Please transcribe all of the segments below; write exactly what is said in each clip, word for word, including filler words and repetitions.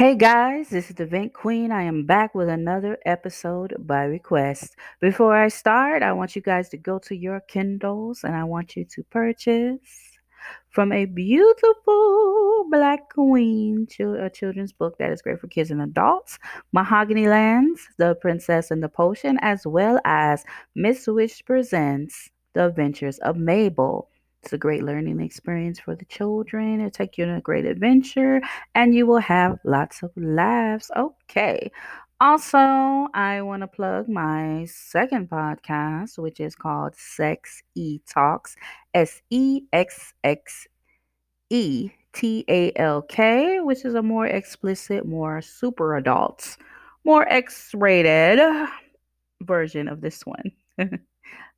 Hey guys, this is the Vent Queen. I am back with another episode by request. Before I start, I want you guys to go to your Kindles and I want you to purchase from a beautiful Black Queen ch- a children's book that is great for kids and adults, Mahogany Lands, The Princess and the Potion, as well as Miss Wish Presents, The Adventures of Mabel. It's a great learning experience for the children. It'll take you on a great adventure and you will have lots of laughs. Okay. Also, I want to plug my second podcast, which is called Sex E Talks, S E X X E T A L K, which is a more explicit, more super adult, more X-rated version of this one.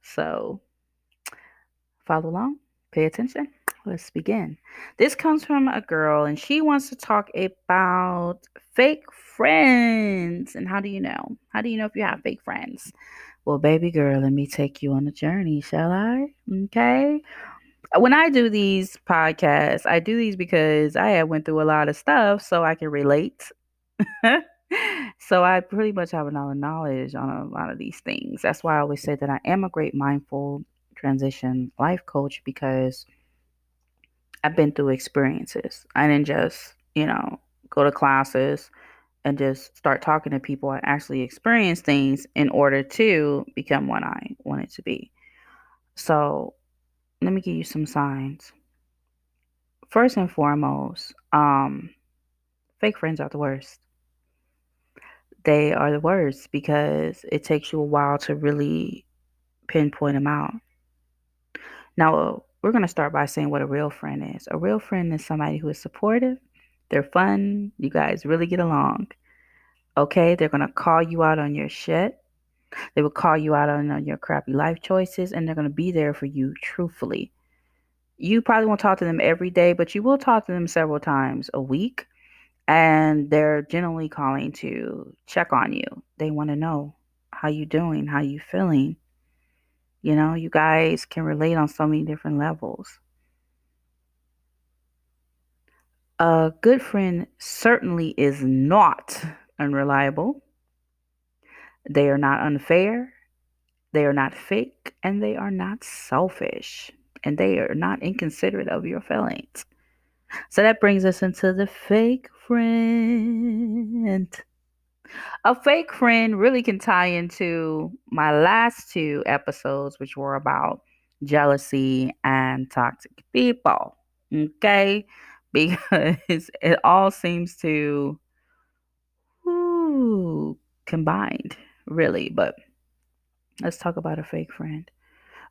So follow along. Pay attention. Let's begin. This comes from a girl and she wants to talk about fake friends. And how do you know? How do you know if you have fake friends? Well, baby girl, let me take you on a journey, shall I? Okay. When I do these podcasts, I do these because I have went through a lot of stuff so I can relate. So I pretty much have a lot of knowledge on a lot of these things. That's why I always say that I am a great mindful transition life coach, because I've been through experiences. I didn't just, you know, go to classes and just start talking to people. I actually experienced things in order to become what I wanted to be. So let me give you some signs. First and foremost, um, fake friends are the worst. They are the worst because it takes you a while to really pinpoint them out. Now, we're going to start by saying what a real friend is. A real friend is somebody who is supportive. They're fun. You guys really get along. Okay, they're going to call you out on your shit. They will call you out on, on your crappy life choices, and they're going to be there for you truthfully. You probably won't talk to them every day, but you will talk to them several times a week, and they're generally calling to check on you. They want to know how you doing, how you feeling. You know, you guys can relate on so many different levels. A good friend certainly is not unreliable. They are not unfair. They are not fake. And they are not selfish. And they are not inconsiderate of your feelings. So that brings us into the fake friend. A fake friend really can tie into my last two episodes, which were about jealousy and toxic people, okay? Because it all seems to ooh, combined, really. But let's talk about a fake friend.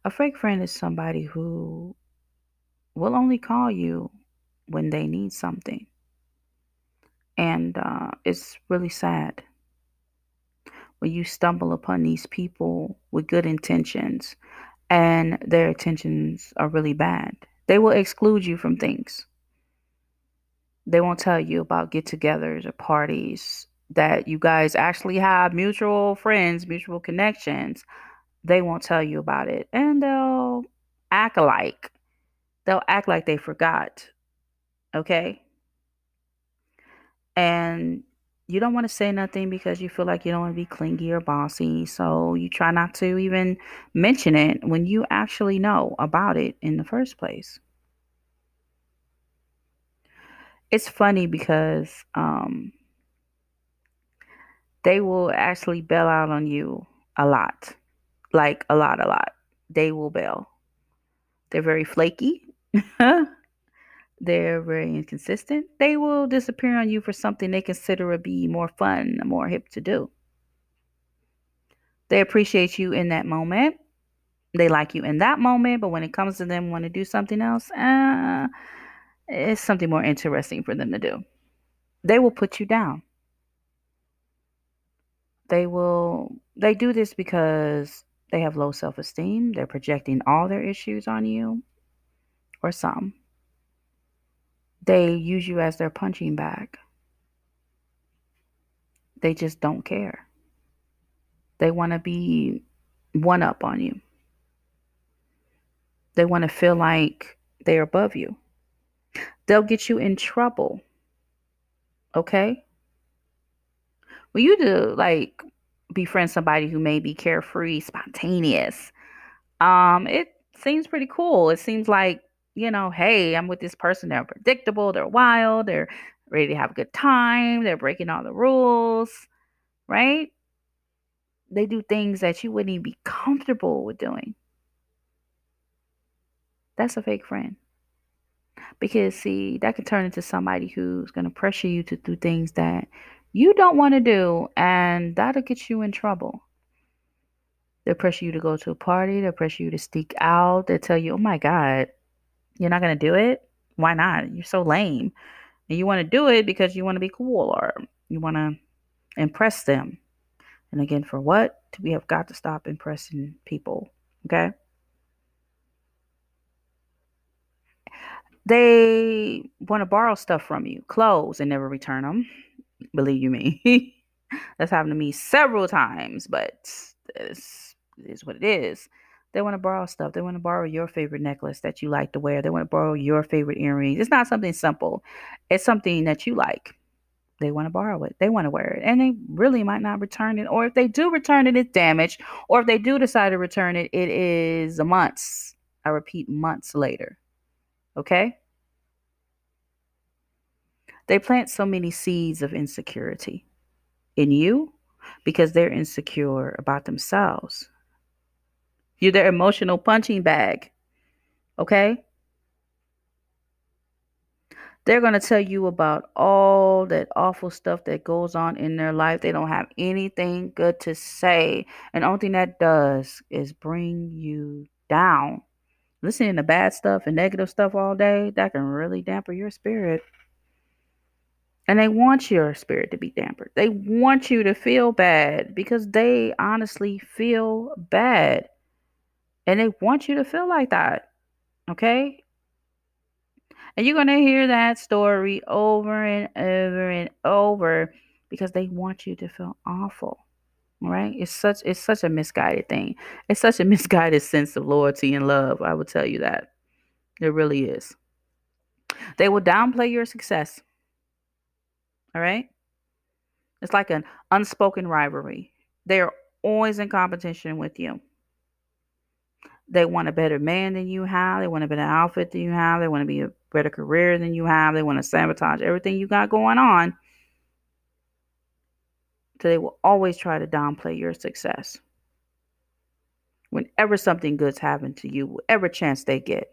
A fake friend is somebody who will only call you when they need something. And uh, it's really sad when you stumble upon these people with good intentions and their intentions are really bad. They will exclude you from things. They won't tell you about get-togethers or parties that you guys actually have mutual friends, mutual connections. They won't tell you about it. And they'll act like, they'll act like they forgot. Okay? And you don't want to say nothing because you feel like you don't want to be clingy or bossy. So you try not to even mention it when you actually know about it in the first place. It's funny because um, they will actually bail out on you a lot. Like a lot, a lot. They will bail. They're very flaky. They're very inconsistent. They will disappear on you for something they consider to be more fun, more hip to do. They appreciate you in that moment. They like you in that moment. But when it comes to them want to do something else, uh, it's something more interesting for them to do. They will put you down. They will. They do this because they have low self-esteem. They're projecting all their issues on you or some. They use you as their punching bag. They just don't care. They want to be one up on you. They want to feel like they're above you. They'll get you in trouble. Okay? when you do like befriend somebody who may be carefree, spontaneous, um, it seems pretty cool. It seems like, you know, hey, I'm with this person. They're predictable. They're wild. They're ready to have a good time. They're breaking all the rules, right? They do things that you wouldn't even be comfortable with doing. That's a fake friend. Because, see, that could turn into somebody who's going to pressure you to do things that you don't want to do, and that'll get you in trouble. They'll pressure you to go to a party. They'll pressure you to sneak out. They'll tell you, oh, my God, you're not going to do it? Why not? You're so lame. And you want to do it because you want to be cool or you want to impress them. And again, for what? We have got to stop impressing people, okay? They want to borrow stuff from you, clothes, and never return them. Believe you me. That's happened to me several times, but this is what it is. They want to borrow stuff. They want to borrow your favorite necklace that you like to wear. They want to borrow your favorite earrings. It's not something simple. It's something that you like. They want to borrow it. They want to wear it. And they really might not return it. Or if they do return it, it's damaged. Or if they do decide to return it, it is months. I repeat, months later. Okay? They plant so many seeds of insecurity in you because they're insecure about themselves. You're their emotional punching bag. Okay? They're going to tell you about all that awful stuff that goes on in their life. They don't have anything good to say. And the only thing that does is bring you down. Listening to bad stuff and negative stuff all day, that can really damper your spirit. And they want your spirit to be dampered. They want you to feel bad because they honestly feel bad. And they want you to feel like that. Okay? And you're going to hear that story over and over and over because they want you to feel awful. Right? It's such it's such a misguided thing. It's such a misguided sense of loyalty and love. I will tell you that. It really is. They will downplay your success. All right? It's like an unspoken rivalry. They are always in competition with you. They want a better man than you have. They want a better outfit than you have. They want to be a better career than you have. They want to sabotage everything you got going on. So they will always try to downplay your success. Whenever something good's happened to you, whatever chance they get,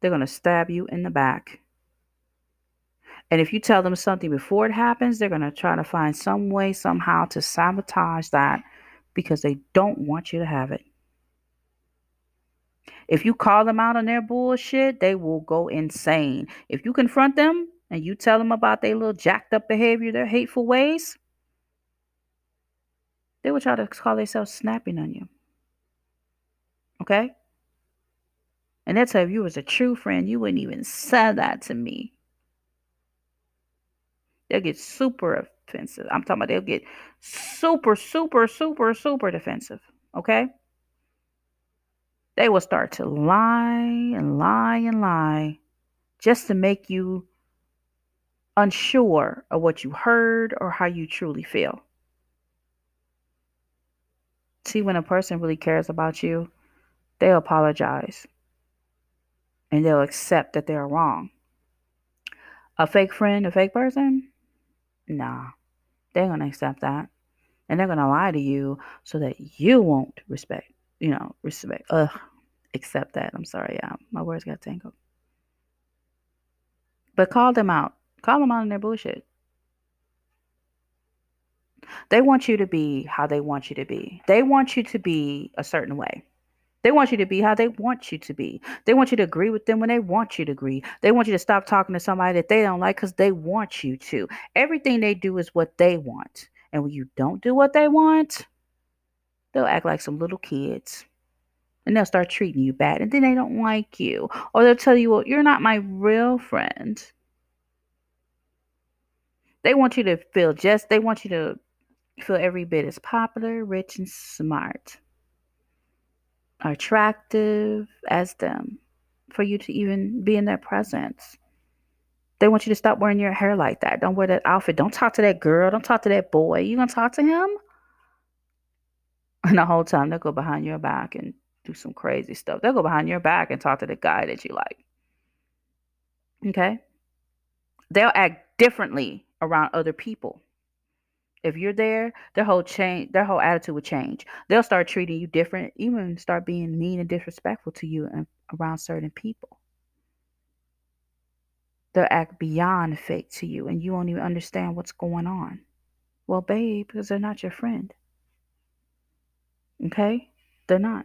they're going to stab you in the back. And if you tell them something before it happens, they're going to try to find some way, somehow to sabotage that because they don't want you to have it. If you call them out on their bullshit, they will go insane. If you confront them and you tell them about their little jacked up behavior, their hateful ways, they will try to call themselves snapping on you. Okay? And they'll tell you, if you was a true friend, you wouldn't even say that to me. They'll get super offensive. I'm talking about they'll get super, super, super, super defensive. Okay? They will start to lie and lie and lie just to make you unsure of what you heard or how you truly feel. See, when a person really cares about you, they'll apologize and they'll accept that they're wrong. A fake friend, a fake person? Nah, they're going to accept that. And they're going to lie to you so that you won't respect. You know, respect, uh, accept that. I'm sorry, yeah, my words got tangled. But call them out. Call them out on their bullshit. They want you to be how they want you to be. They want you to be a certain way. They want you to be how they want you to be. They want you to agree with them when they want you to agree. They want you to stop talking to somebody that they don't like because they want you to. Everything they do is what they want. And when you don't do what they want, they'll act like some little kids and they'll start treating you bad and then they don't like you. Or they'll tell you, well, you're not my real friend. They want you to feel just, they want you to feel every bit as popular, rich, and smart, attractive as them for you to even be in their presence. They want you to stop wearing your hair like that. Don't wear that outfit. Don't talk to that girl. Don't talk to that boy. You gonna talk to him? And the whole time they'll go behind your back and do some crazy stuff. They'll go behind your back and talk to the guy that you like. Okay? They'll act differently around other people. If you're there, their whole change, their whole attitude will change. They'll start treating you different, even start being mean and disrespectful to you and around certain people. They'll act beyond fake to you, and you won't even understand what's going on. Well, babe, because they're not your friend. Okay? They're not.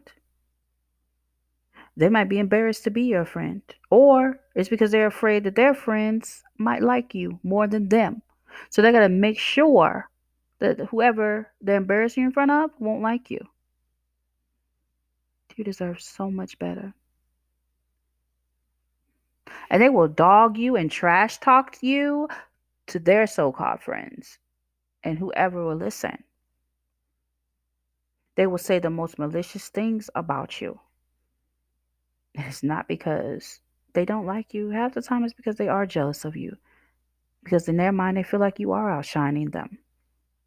They might be embarrassed to be your friend, or it's because they're afraid that their friends might like you more than them. So they got to make sure that whoever they're embarrassing you in front of won't like you. You deserve so much better. And they will dog you and trash talk you to their so-called friends and whoever will listen. They will say the most malicious things about you. And it's not because they don't like you. Half the time it's because they are jealous of you. Because in their mind, they feel like you are outshining them.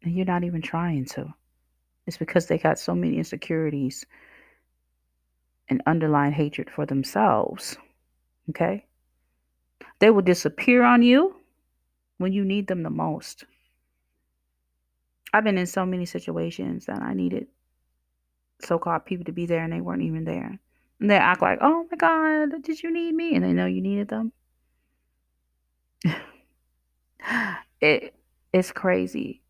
And you're not even trying to. It's because they got so many insecurities and underlying hatred for themselves. Okay? They will disappear on you when you need them the most. I've been in so many situations that I needed so-called people to be there and they weren't even there. And they act like, oh my God, did you need me? And they know you needed them. It, it's crazy.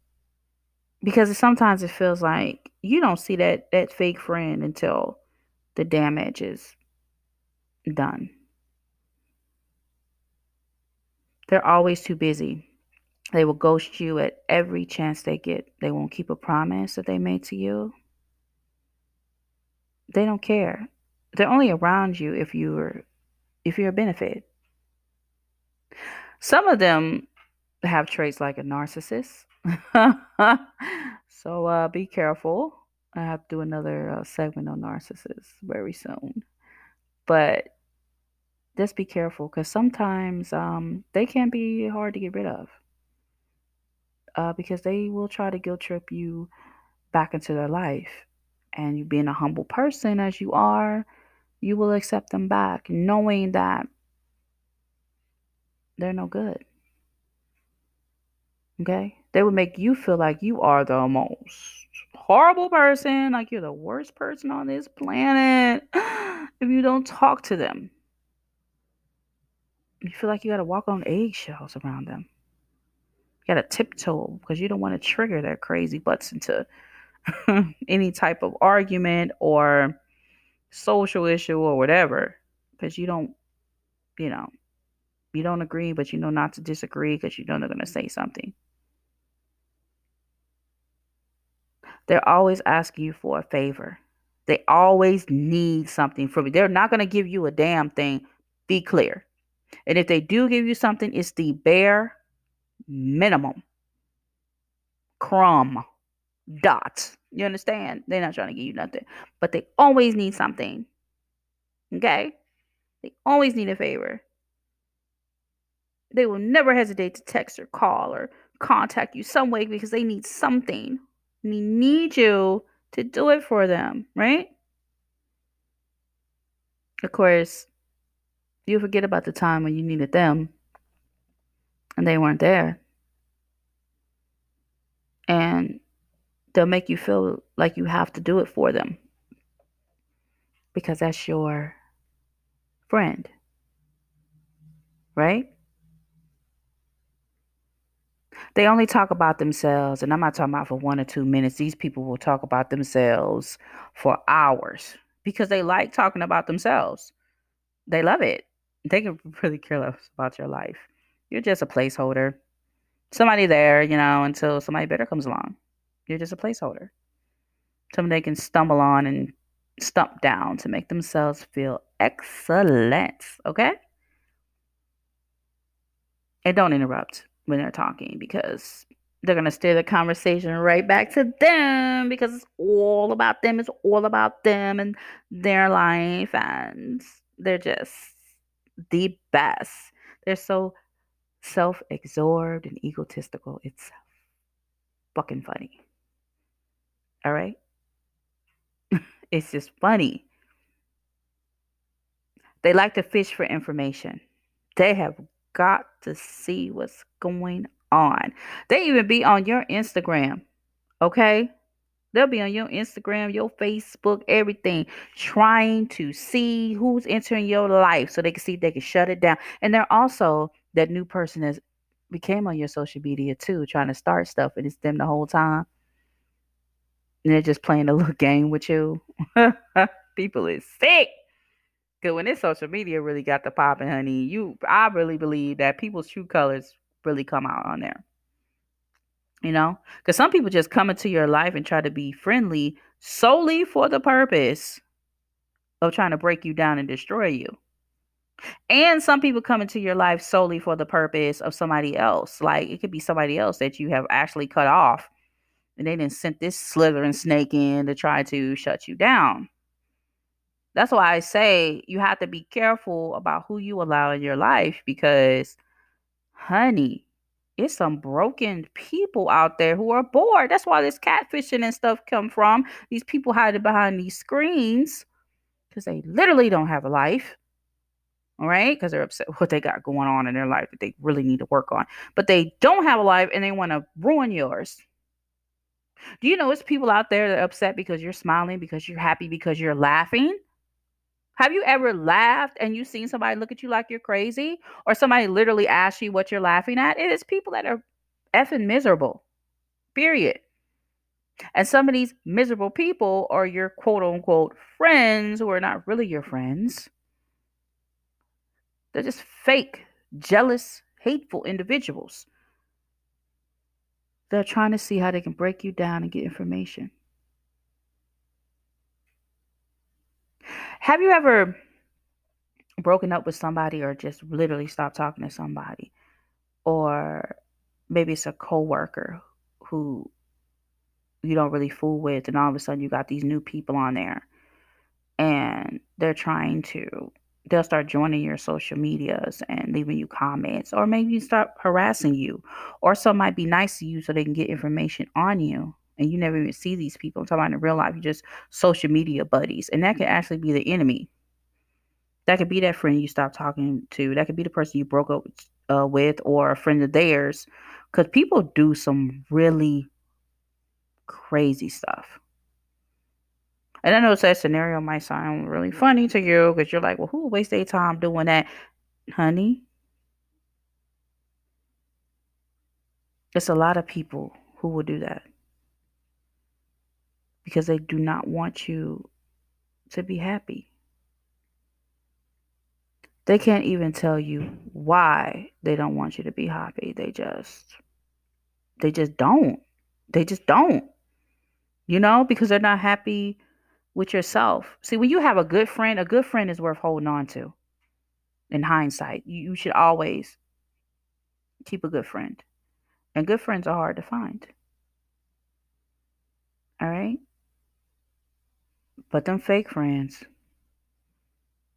Because sometimes it feels like you don't see that, that fake friend until the damage is done. They're always too busy. They will ghost you at every chance they get. They won't keep a promise that they made to you. They don't care. They're only around you if you're if you're a benefit. Some of them have traits like a narcissist. So uh, be careful. I have to do another uh, segment on narcissists very soon. But just be careful because sometimes um, they can be hard to get rid of uh, because they will try to guilt trip you back into their life. And you being a humble person as you are, you will accept them back knowing that they're no good. Okay? They would make you feel like you are the most horrible person, like you're the worst person on this planet if you don't talk to them. You feel like you got to walk on eggshells around them. You got to tiptoe because you don't want to trigger their crazy butts into any type of argument or social issue or whatever because you don't, you know, you don't agree, but you know not to disagree because you know they're going to say something. They're always asking you for a favor. They always need something from you. They're not going to give you a damn thing. Be clear. And if they do give you something, it's the bare minimum. Crumb. Dot. You understand? They're not trying to give you nothing. But they always need something. Okay? They always need a favor. They will never hesitate to text or call or contact you some way because they need something. They need you to do it for them, right? Of course, you forget about the time when you needed them and they weren't there. And they'll make you feel like you have to do it for them because that's your friend, right? They only talk about themselves, and I'm not talking about for one or two minutes. These people will talk about themselves for hours because they like talking about themselves. They love it. They can really care less about your life. You're just a placeholder. Somebody there, you know, until somebody better comes along. You're just a placeholder. Something they can stumble on and stump down to make themselves feel excellent. Okay? And don't interrupt when they're talking because they're going to steer the conversation right back to them because it's all about them. It's all about them and their life and they're just the best. They're so self-absorbed and egotistical. It's fucking funny. All right? It's just funny. They like to fish for information. They have got to see what's going on. They even be on your Instagram. Okay? They'll be on your Instagram, your Facebook, everything, trying to see who's entering your life so they can see if they can shut it down. And they're also that new person that became on your social media too, trying to start stuff, and it's them the whole time. And they're just playing a little game with you. People is sick. Because when this social media really got the popping, honey, you, I really believe that people's true colors really come out on there. You know, because some people just come into your life and try to be friendly solely for the purpose of trying to break you down and destroy you. And some people come into your life solely for the purpose of somebody else. Like it could be somebody else that you have actually cut off, and they didn't send this slithering snake in to try to shut you down. That's why I say you have to be careful about who you allow in your life, because, honey, it's some broken people out there who are bored. That's why this catfishing and stuff come from. These people hiding behind these screens because they literally don't have a life. All right? Because they're upset with what they got going on in their life that they really need to work on. But they don't have a life and they want to ruin yours. Do you know it's people out there that are upset because you're smiling, because you're happy, because you're laughing? Have you ever laughed and you seen somebody look at you like you're crazy, or somebody literally asks you what you're laughing at? It is people that are effing miserable, period. And some of these miserable people are your quote unquote friends who are not really your friends. They're just fake, jealous, hateful individuals. They're trying to see how they can break you down and get information. Have you ever broken up with somebody or just literally stopped talking to somebody? Or maybe it's a coworker who you don't really fool with, and all of a sudden you got these new people on there and they're trying to, they'll start joining your social medias and leaving you comments, or maybe you start harassing you, or some might be nice to you so they can get information on you. And you never even see these people. I'm talking about in real life. You're just social media buddies. And that could actually be the enemy. That could be that friend you stopped talking to. That could be the person you broke up uh, with, or a friend of theirs. Because people do some really crazy stuff. And I know that scenario might sound really funny to you, because you're like, well, who would waste their time doing that? Honey, it's a lot of people who will do that. Because they do not want you to be happy. They can't even tell you why they don't want you to be happy. They just, they just don't. They just don't. You know, because they're not happy with yourself. See, when you have a good friend, a good friend is worth holding on to. In hindsight, you, you should always keep a good friend. And good friends are hard to find. All right? But them fake friends,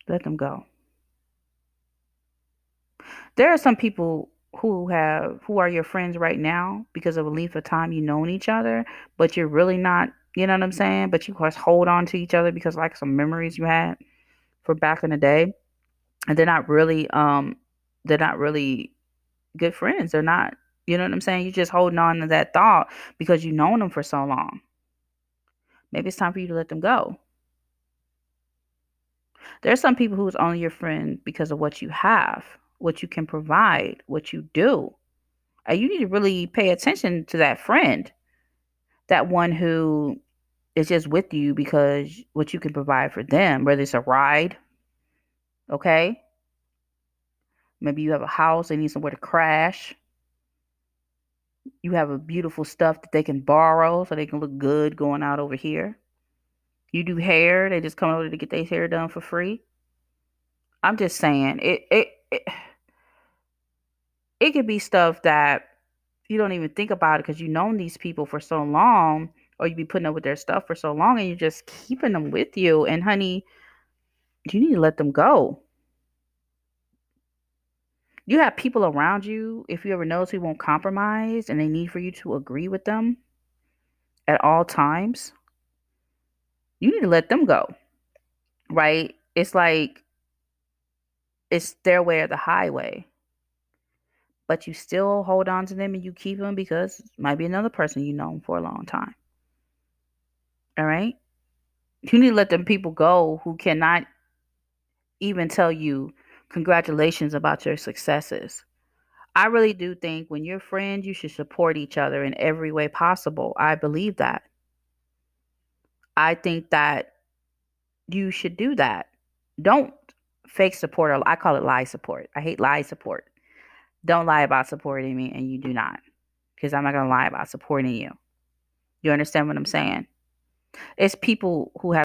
let them go. There are some people who have who are your friends right now because of a length of time you've known each other, but you're really not, you know what I'm saying? But you just hold on to each other because like some memories you had from back in the day. And they're not really um they're not really good friends. They're not, you know what I'm saying? You're just holding on to that thought because you've known them for so long. Maybe it's time for you to let them go. There are some people who's only your friend because of what you have, what you can provide, what you do. And you need to really pay attention to that friend, that one who is just with you because what you can provide for them, whether it's a ride, okay? Maybe you have a house, they need somewhere to crash. You have a beautiful stuff that they can borrow so they can look good going out over here. You do hair. They just come over to get their hair done for free. I'm just saying it, it, it, it could be stuff that you don't even think about it because you've known these people for so long, or you be putting up with their stuff for so long and you're just keeping them with you. And honey, you need to let them go. You have people around you, if you ever notice, who won't compromise, and they need for you to agree with them at all times. You need to let them go, right? It's like it's their way or the highway. But you still hold on to them and you keep them because it might be another person you know for a long time. All right? You need to let them people go who cannot even tell you congratulations about your successes. I really do think when you're friends, you should support each other in every way possible. I believe that. I think that you should do that. Don't fake support, or I call it lie support. I hate lie support. Don't lie about supporting me, and you do not, because I'm not going to lie about supporting you. You understand what I'm saying? It's people who have